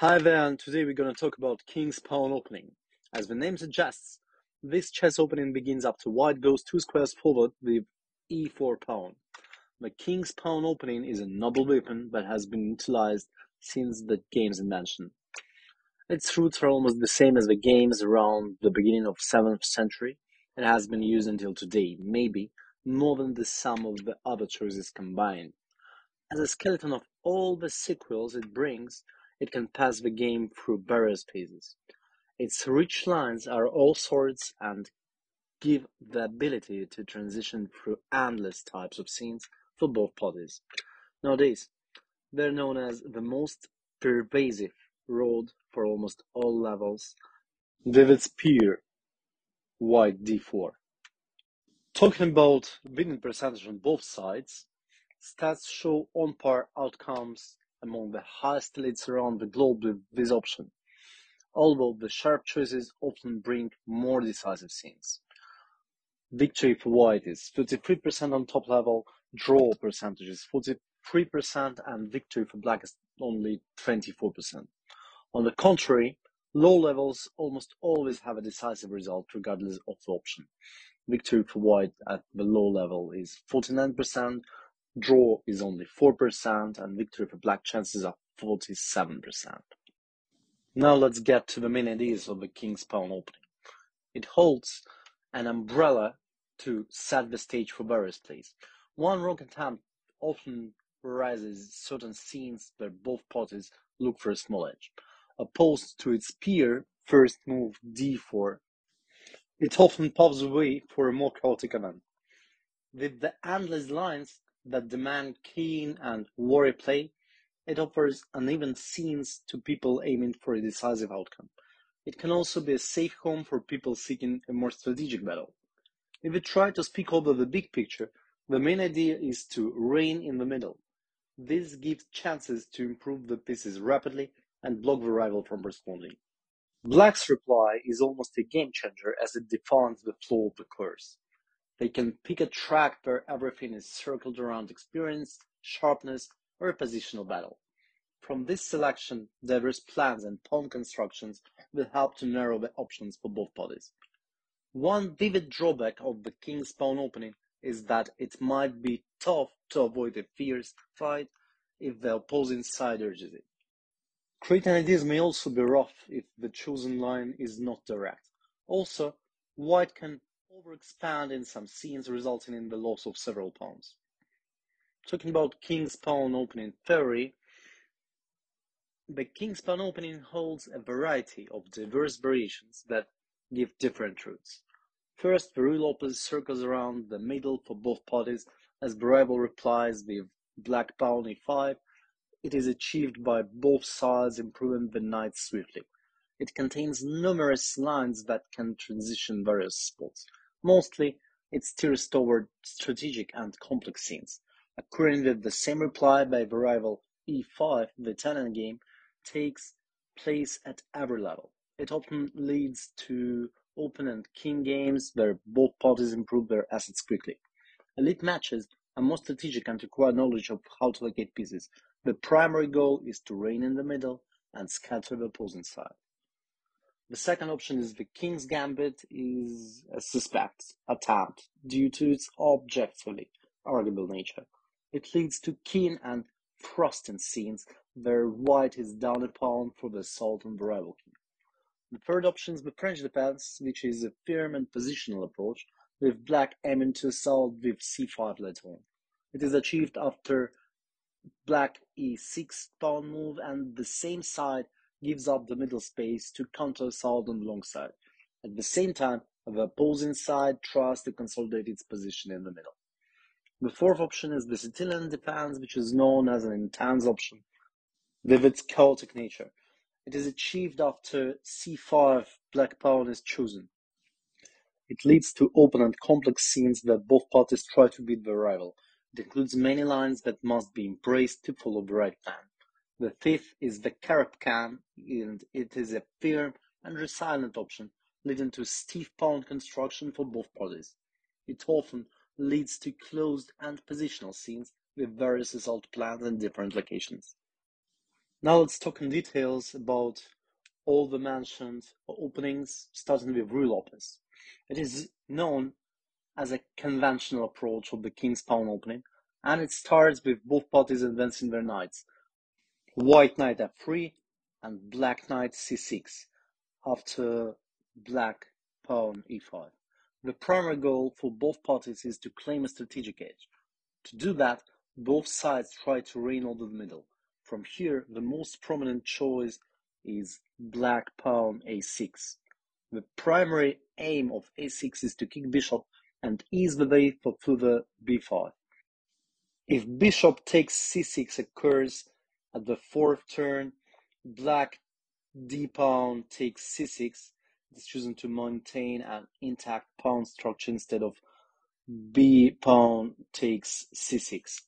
Hi there, and today we're going to talk about King's pawn opening. As the name suggests, this chess opening begins after white goes two squares forward with e4 pawn. The King's pawn opening is a noble weapon that has been utilized since the game's invention. Its roots are almost the same as the games around the beginning of 7th century and has been used until today, maybe more than the sum of the other choices combined. As a skeleton of all the sequels it brings, it can pass the game through various phases. Its rich lines are all sorts and give the ability to transition through endless types of scenes for both parties. Nowadays, they're known as the most pervasive road for almost all levels, with its pure white d4. Talking about winning percentage on both sides, stats show on-par outcomes among the highest elites around the globe with this option, although the sharp choices often bring more decisive scenes. Victory for white is 33% on top level, draw percentage is 43%, and victory for black is only 24%. On the contrary, low levels almost always have a decisive result regardless of the option. Victory for white at the low level is 49%, draw is only 4%, and victory for black chances are 47%. Now let's get to the main ideas of the King's pawn opening. It holds an umbrella to set the stage for various plays. One wrong attempt often raises certain scenes where both parties look for a small edge. Opposed to its peer first move d4, it often paves the way for a more chaotic event. With the endless lines that demand keen and wary play, it offers uneven scenes to people aiming for a decisive outcome. It can also be a safe home for people seeking a more strategic battle. If we try to speak over the big picture, the main idea is to reign in the middle. This gives chances to improve the pieces rapidly and block the rival from responding. Black's reply is almost a game changer as it defines the flow of the course. They can pick a track where everything is circled around experience, sharpness, or a positional battle. From this selection, diverse plans and pawn constructions will help to narrow the options for both parties. One vivid drawback of the King's pawn opening is that it might be tough to avoid a fierce fight if the opposing side urges it. Creating ideas may also be rough if the chosen line is not direct. Also, white can overexpand in some scenes, resulting in the loss of several pawns. Talking about King's pawn opening theory, the King's pawn opening holds a variety of diverse variations that give different routes. First, the Ruy Lopez circles around the middle for both parties as the rival replies with black pawn e5. It is achieved by both sides improving the knight swiftly. It contains numerous lines that can transition various spots. Mostly, it steers toward strategic and complex scenes. Occurring with the same reply by the rival e5, the Italian game takes place at every level. It often leads to open and king games where both parties improve their assets quickly. Elite matches are more strategic and require knowledge of how to allocate pieces. The primary goal is to reign in the middle and scatter the opposing side. The second option is the King's Gambit is a suspect attempt due to its objectively arguable nature. It leads to keen and frosting scenes where white is down a pawn for the assault on the rival king. The third option is the French Defense, which is a firm and positional approach, with black aiming to assault with c5 later on. It is achieved after black e6 pawn move, and the same side gives up the middle space to counter-assault on the long side. At the same time, the opposing side tries to consolidate its position in the middle. The fourth option is the Sicilian Defense, which is known as an intense option with its chaotic nature. It is achieved after c5 black pawn is chosen. It leads to open and complex scenes where both parties try to beat their rival. It includes many lines that must be embraced to follow the right plan. The fifth is the Caro-Kann, and it is a firm and resilient option, leading to stiff pawn construction for both parties. It often leads to closed and positional scenes with various assault plans in different locations. Now let's talk in details about all the mentioned openings, starting with Ruy Lopez. It is known as a conventional approach of the king's pawn opening, and it starts with both parties advancing their knights. White knight f3 and black knight c6 after black pawn e5. The primary goal for both parties is to claim a strategic edge. To do that, both sides try to reign over the middle. From here, the most prominent choice is black pawn a6. The primary aim of a6 is to kick bishop and ease the way for further b5. If bishop takes c6 occurs at the fourth turn, black d pawn takes c6. It's chosen to maintain an intact pawn structure instead of b pawn takes c6.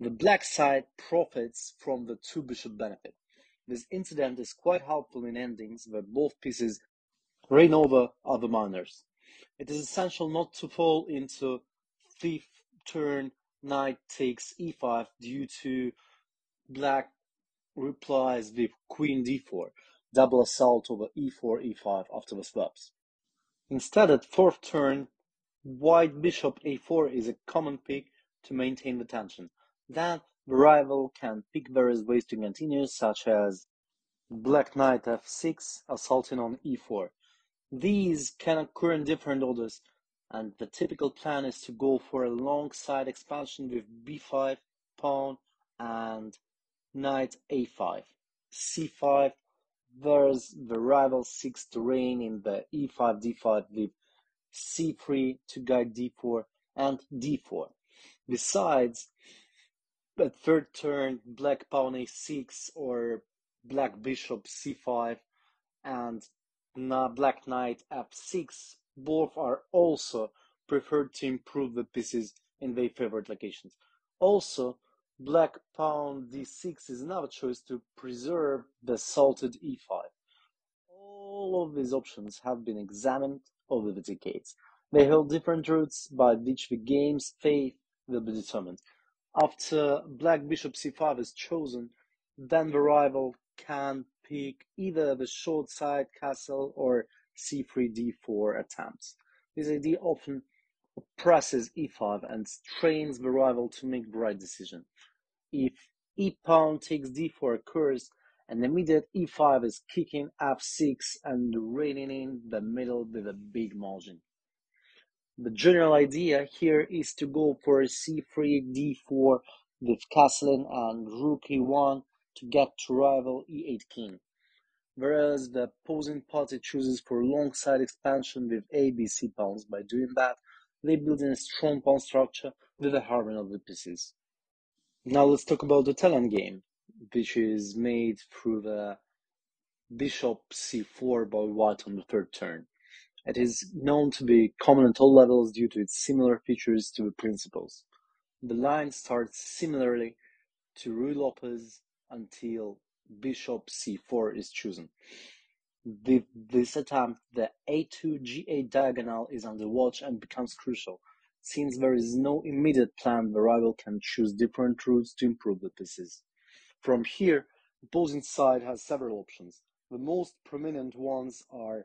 The black side profits from the two bishop benefit. This incident is quite helpful in endings where both pieces reign over other minors. It is essential not to fall into fifth turn knight takes e5 due to black replies with queen d4, double assault over e4, e5 after the swaps. Instead, at fourth turn, white bishop a4 is a common pick to maintain the tension. Then the rival can pick various ways to continue, such as black knight f6 assaulting on e4. These can occur in different orders, and the typical plan is to go for a long side expansion with b5 pawn and knight a5. c5, there's the rival seeks to reign in the e5 d5 with c3 to guide d4 and d4. Besides, at third turn, black pawn a6 or black bishop c5 and black knight f6, both are also preferred to improve the pieces in their favorite locations. Also, black pawn d6 is another choice to preserve the assaulted e5. All of these options have been examined over the decades. They hold different routes by which the game's fate will be determined. After black bishop c5 is chosen, then the rival can pick either the short side castle or c3 d4 attempts. This idea often oppresses e5 and strains the rival to make the right decision. If e pawn takes d4 occurs, an immediate e5 is kicking f6 and reining in the middle with a big margin. The general idea here is to go for c3 d4 with castling and rook e1 to get to rival e8 king, whereas the opposing party chooses for long side expansion with a, b, c pawns. By doing that, they build in a strong pawn structure with a harmony of the pieces. Now let's talk about the Italian game, which is made through the bishop c4 by white on the third turn. It is known to be common at all levels due to its similar features to the principles. The line starts similarly to Ruy Lopez until bishop c4 is chosen. With this attempt, the a2 g8 diagonal is under watch and becomes crucial. Since there is no immediate plan, the rival can choose different routes to improve the pieces. From here, the opposing side has several options. The most prominent ones are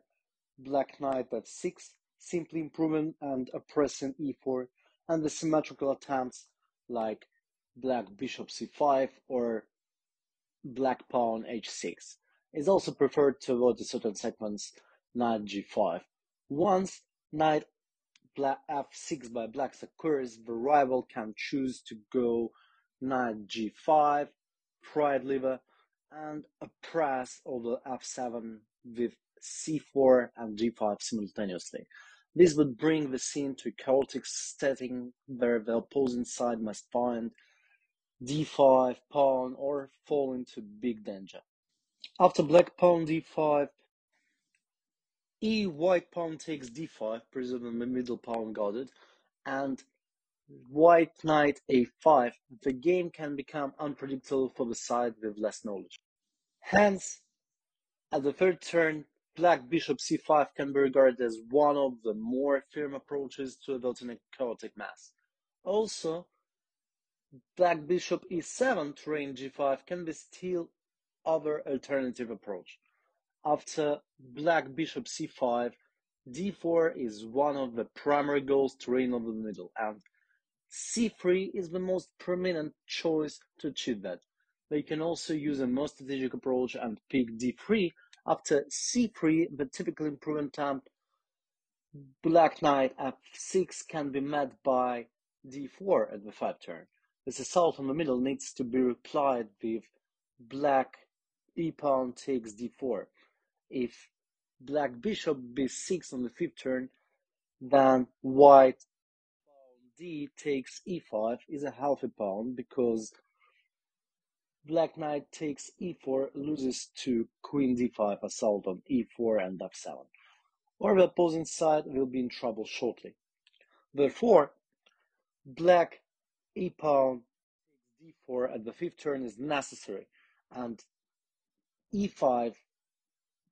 black knight f6, simply improving and oppressing e4, and the symmetrical attempts like black bishop c5 or black pawn h6. Is also preferred to avoid a certain sequence, knight g5. Once knight f6 by black occurs, the rival can choose to go knight g5, pry it lever, and oppress over f7 with c4 and g5 simultaneously. This would bring the scene to a chaotic setting where the opposing side must find d5 pawn or fall into big danger. After black pawn d5, white pawn takes d5, preserving the middle pawn guarded, and white knight a5, the game can become unpredictable for the side with less knowledge. Hence, at the third turn, black bishop c5 can be regarded as one of the more firm approaches to averting a chaotic mess. Also, black bishop e7 to reign g5 can be still other alternative approach. After black bishop c5, d4 is one of the primary goals to reign over the middle, and c3 is the most prominent choice to achieve that. They can also use a more strategic approach and pick d3. After c3, the typically improving temp black knight f6 can be met by d4 at the 5th turn. This assault on the middle needs to be replied with black e pawn takes d4. If black bishop b6 on the 5th turn, then white pawn d takes e5 is a healthy pawn, because black knight takes e4 loses to queen d5 assault on e4 and f7, or the opposing side will be in trouble shortly. Therefore, black e pawn d4 at the 5th turn is necessary, and e5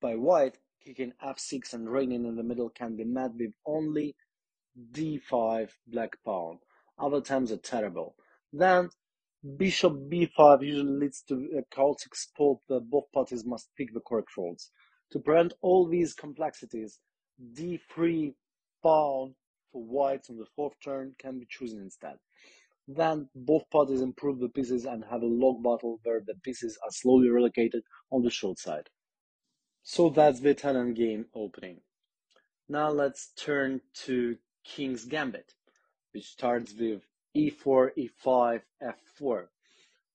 by white kicking f6 and reigning in the middle can be met with only d5 black pawn. Other times are terrible. Then bishop b5 usually leads to a chaotic spot that both parties must pick the correct roles. To prevent all these complexities, d3 pawn for whites on the 4th turn can be chosen instead. Then both parties improve the pieces and have a log battle where the pieces are slowly relocated on the short side. So that's the Italian game opening. Now let's turn to King's Gambit, which starts with e4, e5, f4.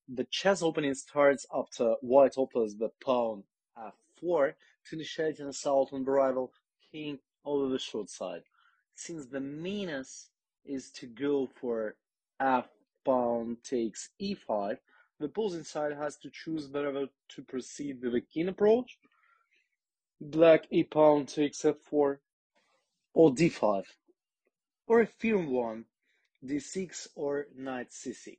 The chess opening starts after white offers the pawn f4 to initiate an assault on the rival king over the short side. Since the meanest is to go for f pawn takes e5, the opposing side has to choose whether to proceed with a keen approach, black e pawn takes f4, or d5, or a firm one, d6 or knight c6.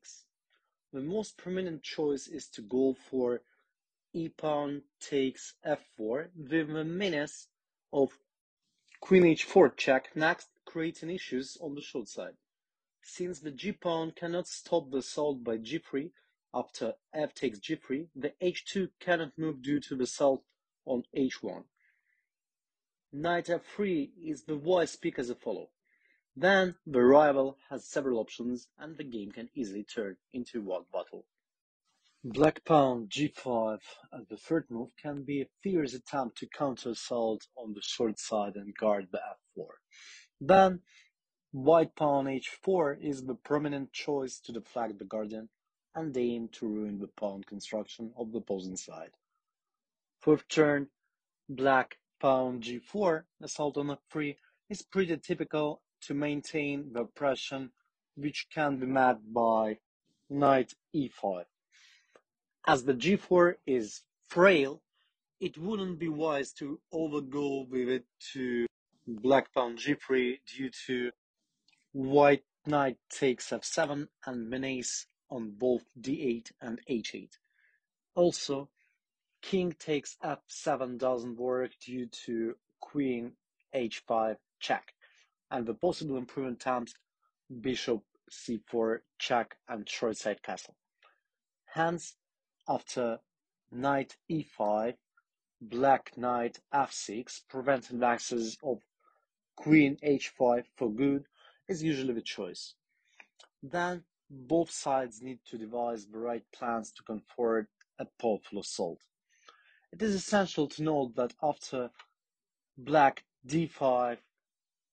The most prominent choice is to go for e pawn takes f4 with the menace of queen h4 check, next creating issues on the short side. Since the g pawn cannot stop the assault by g3, after f takes g3, the h2 cannot move due to the assault on h1. Knight f3 is the wise pick as a follow. Then the rival has several options and the game can easily turn into one battle. Black pawn g5 at the 3rd move can be a fierce attempt to counter assault on the short side and guard the f4. Then white pawn h4 is the prominent choice to deflect the guardian and aim to ruin the pawn construction of the opposing side. 4th turn, black pawn g4 assault on f3 is pretty typical to maintain the oppression, which can be met by knight e5. As the g4 is frail, it wouldn't be wise to overgo with it to black pawn g3 due to white knight takes f7 and menace on both d8 and h8. Also, king takes f7 doesn't work due to queen h5 check, and the possible improvement attempts bishop c4 check and short side castle. Hence, after knight e5, black knight f6, preventing the access of queen h5 for good is usually the choice. Then both sides need to devise the right plans to comfort a powerful assault. It is essential to note that after black d5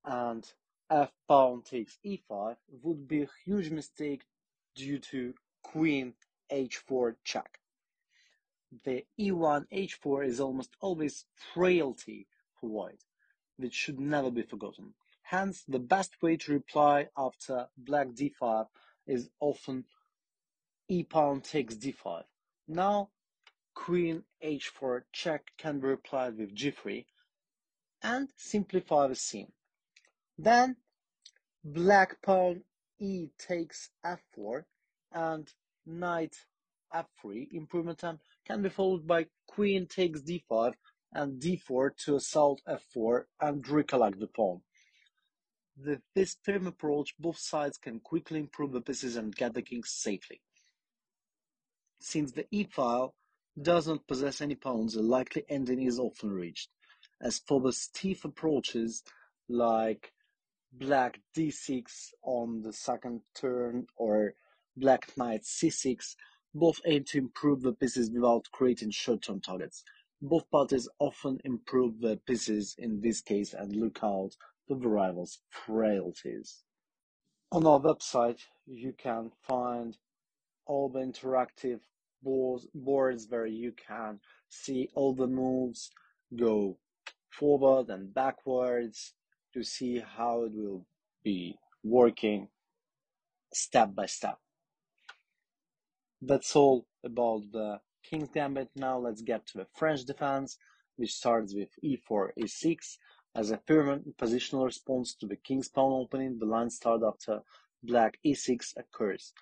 and f pawn takes e5 would be a huge mistake due to queen h4 check. The e1 h4 is almost always frailty for white, which should never be forgotten. Hence, the best way to reply after black d5 is often e pawn takes d5. Now, queen h4 check can be replied with g3 and simplify the scene. Then black pawn e takes f4 and knight f3 improvement attempt can be followed by queen takes d5 and d4 to assault f4 and recollect the pawn. With this firm approach, both sides can quickly improve the pieces and get the king safely. Since the e file doesn't possess any pawns, a likely ending is often reached. As for the stiff approaches, like black d6 on the second turn or black knight c6, both aim to improve the pieces without creating short-term targets. Both parties often improve their pieces in this case and look out for the rival's frailties. On our website, you can find all the interactive boards where you can see all the moves, go forward and backwards to see how it will be working step by step. That's all about the King's Gambit. Now let's get to the French defense, which starts with e4, e6. As a permanent positional response to the king's pawn opening, the line start after black e6 occurs.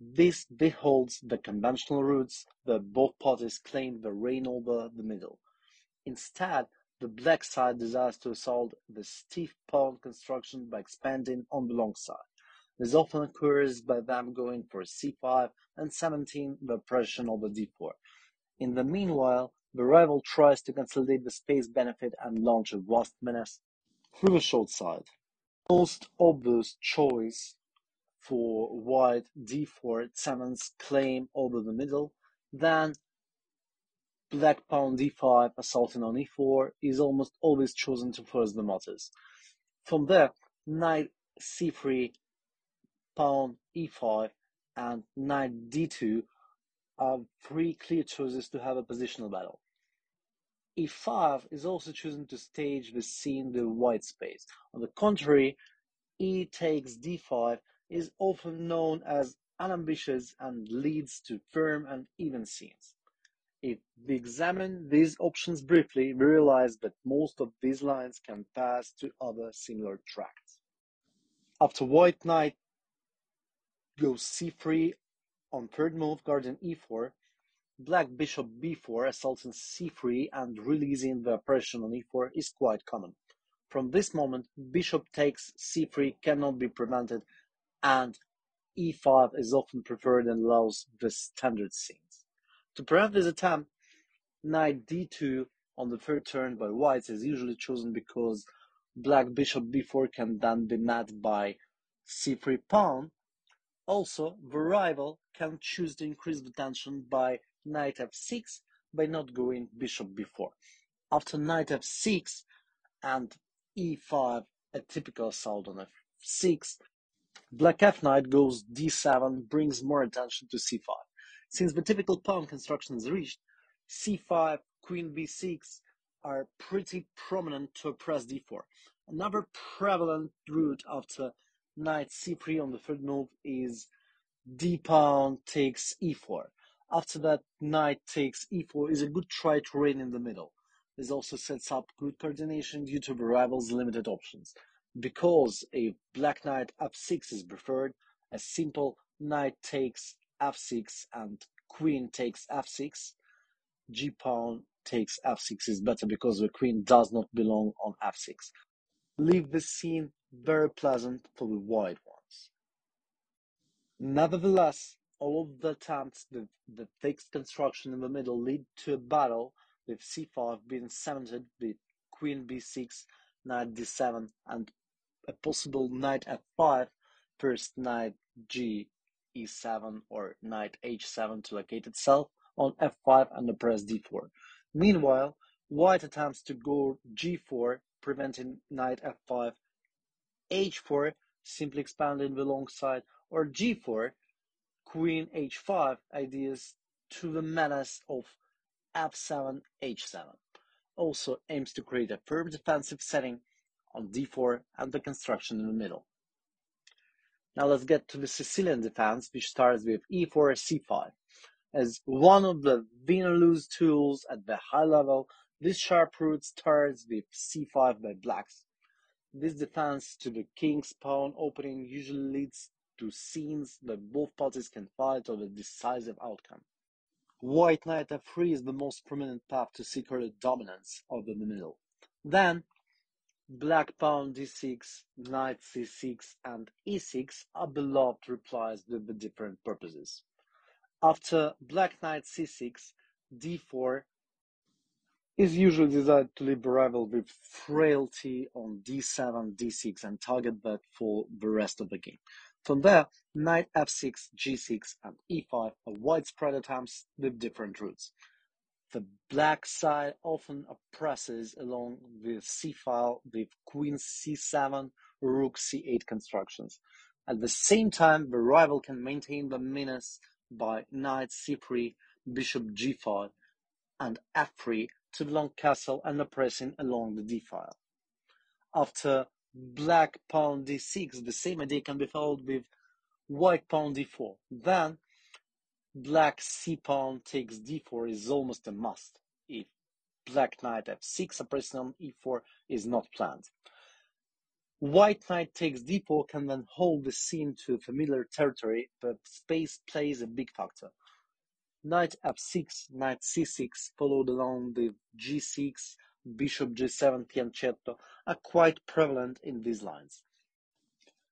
This beholds the conventional routes that both parties claim the reign over the middle. Instead, the black side desires to assault the stiff pawn construction by expanding on the long side. This often occurs by them going for c5 and 17 the pressure over d4. In the meanwhile, the rival tries to consolidate the space benefit and launch a vast menace through the short side. The most obvious choice for white d4 summons claim over the middle, then black pawn d5 assaulting on e4 is almost always chosen to force the matters. From there, knight c3, pawn e5, and knight d2 are three clear choices to have a positional battle. e5 is also chosen to stage the scene with white space. On the contrary, e takes d5 is often known as unambitious and leads to firm and even scenes. If we examine these options briefly, we realize that most of these lines can pass to other similar tracks. After white knight goes c3 on third move, guarding e4, black bishop b4 assaulting c3 and releasing the pressure on e4 is quite common. From this moment, bishop takes c3 cannot be prevented, and e5 is often preferred and allows the standard scenes. To prevent this attempt, knight d2 on the third turn by whites is usually chosen because black bishop b4 can then be met by c3 pawn. Also, the rival can choose to increase the tension by knight f6 by not going bishop b4. After knight f6 and e5, a typical assault on f6, black f-knight goes d7, brings more attention to c5. Since the typical pawn construction is reached, c5, queen b6 are pretty prominent to oppress d4. Another prevalent route after knight c3 on the third move is d pawn takes e4. After that, knight takes e4 is a good try to reign in the middle. This also sets up good coordination due to the rival's limited options. Because if black knight f6 is preferred, a simple knight takes f6 and queen takes f6, g pawn takes f6 is better because the queen does not belong on f6. Leave this scene very pleasant for the white ones. Nevertheless, all of the attempts with the fixed construction in the middle lead to a battle with c5 being cemented with queen b6, knight d7, and a possible knight f5, first knight g e7 or knight h7 to locate itself on f5 and oppress d4. Meanwhile, white attempts to go g4, preventing knight f5, h4, simply expanding the long side, or g4, queen h5, ideas to the menace of f7, h7. Also aims to create a firm defensive setting on d4 and the construction in the middle. Now let's get to the Sicilian defense, which starts with e4, c5. As one of the win-or-lose tools at the high level, this sharp route starts with c5 by blacks. This defense to the king's pawn opening usually leads to scenes that both parties can fight over the decisive outcome. White knight f3 is the most prominent path to secure the dominance over the middle. Then, black pawn d6, knight c6, and e6 are beloved replies with the different purposes. After black knight c6, d4 is usually designed to leave the rival with frailty on d7, d6, and target back for the rest of the game. From there, knight f6, g6, and e5 are widespread attempts with different routes. The black side often oppresses along the c-file with queen c7, rook c8 constructions. At the same time, the rival can maintain the menace by knight c3, bishop g5, and f3 to the long castle and oppressing along the d-file. After black pawn d6, the same idea can be followed with white pawn d4. Then black c pawn takes d4 is almost a must if black knight f6 oppressing on e4 is not planned. White knight takes d4 can then hold the scene to familiar territory, but space plays a big factor. Knight f6, knight c6, followed along with g6, bishop g7, fianchetto, are quite prevalent in these lines.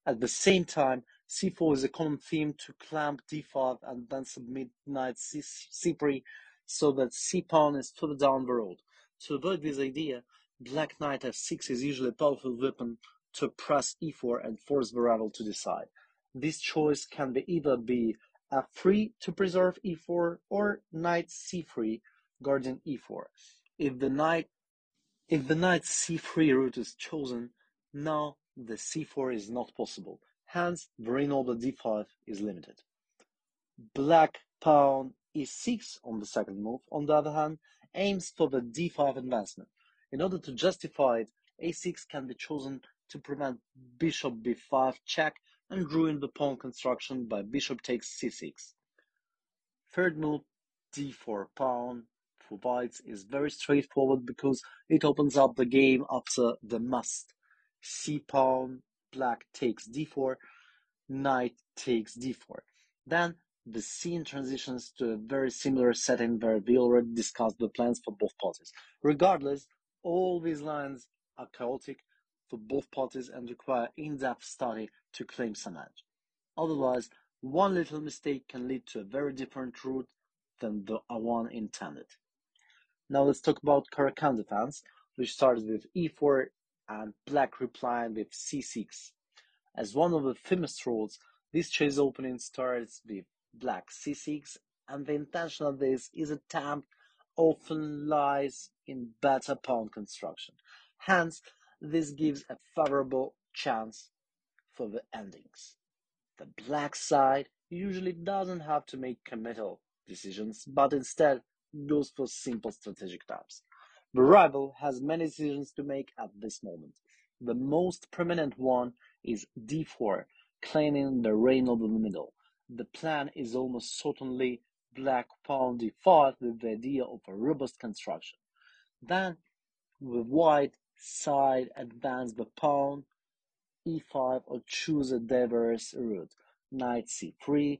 At the same time, c4 is a common theme to clamp d5 and then submit knight c3 so that c pawn is further down the road. To avoid this idea, black knight f6 is usually a powerful weapon to press e4 and force the rival to decide. This choice can be either be f3 to preserve e4 or knight c3 guarding e4. If the knight c3 route is chosen, now the c4 is not possible. Hence, the reign over d5 is limited. Black pawn e6 on the second move, on the other hand, aims for the d5 advancement. In order to justify it, a6 can be chosen to prevent bishop b5 check and ruin the pawn construction by bishop takes c6. Third move, d4 pawn, for whites is very straightforward because it opens up the game after the must. C pawn, black takes d4, knight takes d4. Then the scene transitions to a very similar setting where we already discussed the plans for both parties. Regardless, all these lines are chaotic for both parties and require in-depth study to claim some edge. Otherwise, one little mistake can lead to a very different route than the one intended. Now let's talk about Karakan defense, which starts with e4, and black replying with c6. As one of the famous rules, this chess opening starts with black c6, and the intention of this is attempt often lies in better pawn construction. Hence, this gives a favorable chance for the endings. The black side usually doesn't have to make committal decisions, but instead goes for simple strategic types. The rival has many decisions to make at this moment. The most prominent one is d4, claiming the reign over the middle. The plan is almost certainly black pawn d5 with the idea of a robust construction. Then the white side advance the pawn, e5, or choose a diverse route. Knight c3,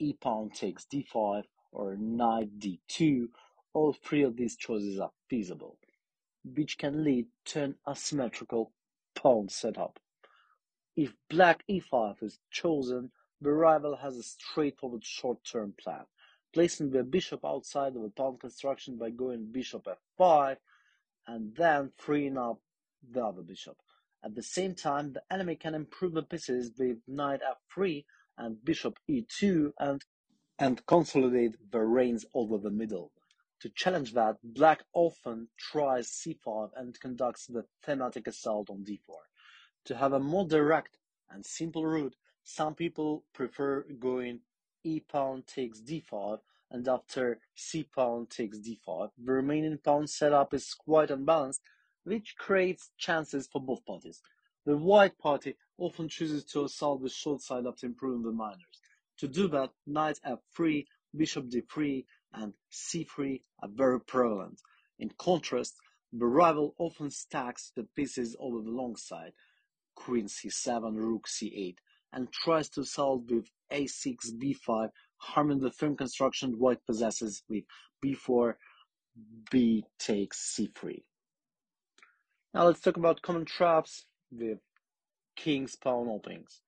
e pawn takes d5, or knight d2. All three of these choices are feasible, which can lead to an asymmetrical pawn setup. If black e5 is chosen, the rival has a straightforward short-term plan, placing the bishop outside of the pawn construction by going bishop f5 and then freeing up the other bishop. At the same time, the enemy can improve the pieces with knight f3 and bishop e2 and consolidate the reigns over the middle. To challenge that, black often tries c5 and conducts the thematic assault on d4. To have a more direct and simple route, some people prefer going e pawn takes d5, and after c pawn takes d5, the remaining pawn setup is quite unbalanced, which creates chances for both parties. The white party often chooses to assault the short side after improving the minors. To do that, knight f3, bishop d3, and c3 are very prevalent. In contrast, the rival often stacks the pieces over the long side, queen c7, rook c8, and tries to assault with a6, b5, harming the firm construction white possesses with b4, b takes c3. Now let's talk about common traps with king's pawn openings.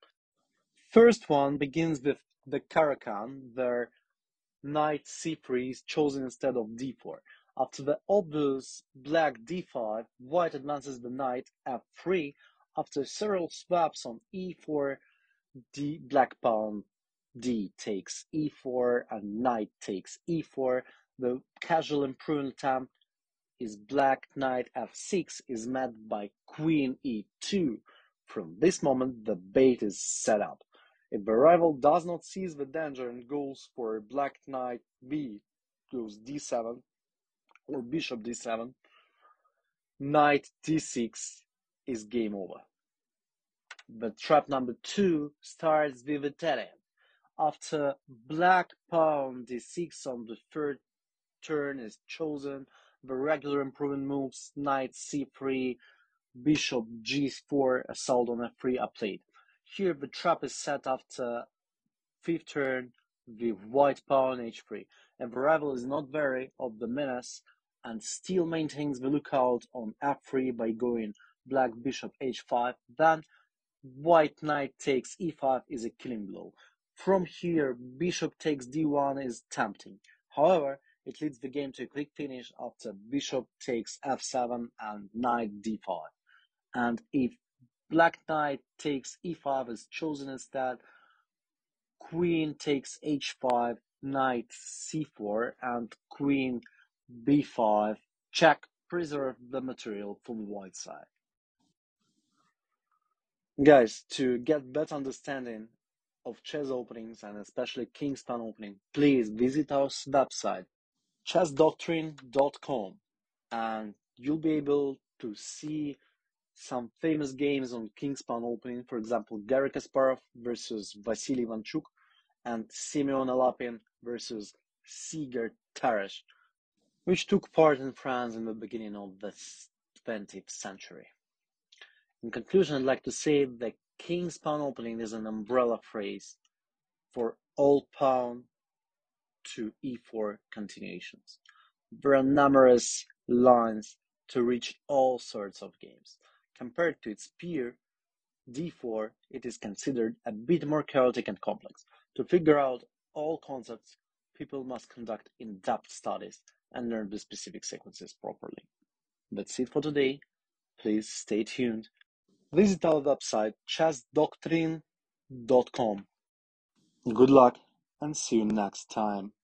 First one begins with the Karo-Kann, where knight c3 is chosen instead of d4. After the obvious black d5, white advances the knight f3. After several swaps on e4, d black pawn d takes e4 and knight takes e4. The casual improvement attempt is black knight f6 is met by queen e2. From this moment, the bait is set up. If the rival does not seize the danger and goes for black knight b goes d7 or bishop d7, knight d6 is game over. But trap number 2 starts with Italian. After black pawn d6 on the third turn is chosen, the regular improvement moves knight c3, bishop g4, assault on f3 are played. Here the trap is set after 5th turn with white pawn h3, and the rival is not wary of the menace and still maintains the lookout on f3 by going black bishop h5. Then white knight takes e5 is a killing blow. From here bishop takes d1 is tempting, however it leads the game to a quick finish after bishop takes f7 and knight d5. And if black knight takes e5 is chosen instead, queen takes h5, knight c4, and queen b5 check preserve the material from the white side. Guys, to get better understanding of chess openings and especially King's pawn opening, please visit our website chessdoctrine.com, and you'll be able to see some famous games on King's pawn opening, for example, Garry Kasparov versus Vasily Vanchuk and Simeon Alapin versus Sigurd Tarash, which took part in France in the beginning of the 20th century. In conclusion, I'd like to say that King's pawn opening is an umbrella phrase for all pawn to e4 continuations. There are numerous lines to reach all sorts of games. Compared to its peer, d4, it is considered a bit more chaotic and complex. To figure out all concepts, people must conduct in-depth studies and learn the specific sequences properly. That's it for today. Please stay tuned. Visit our website chessdoctrine.com. Good luck and see you next time.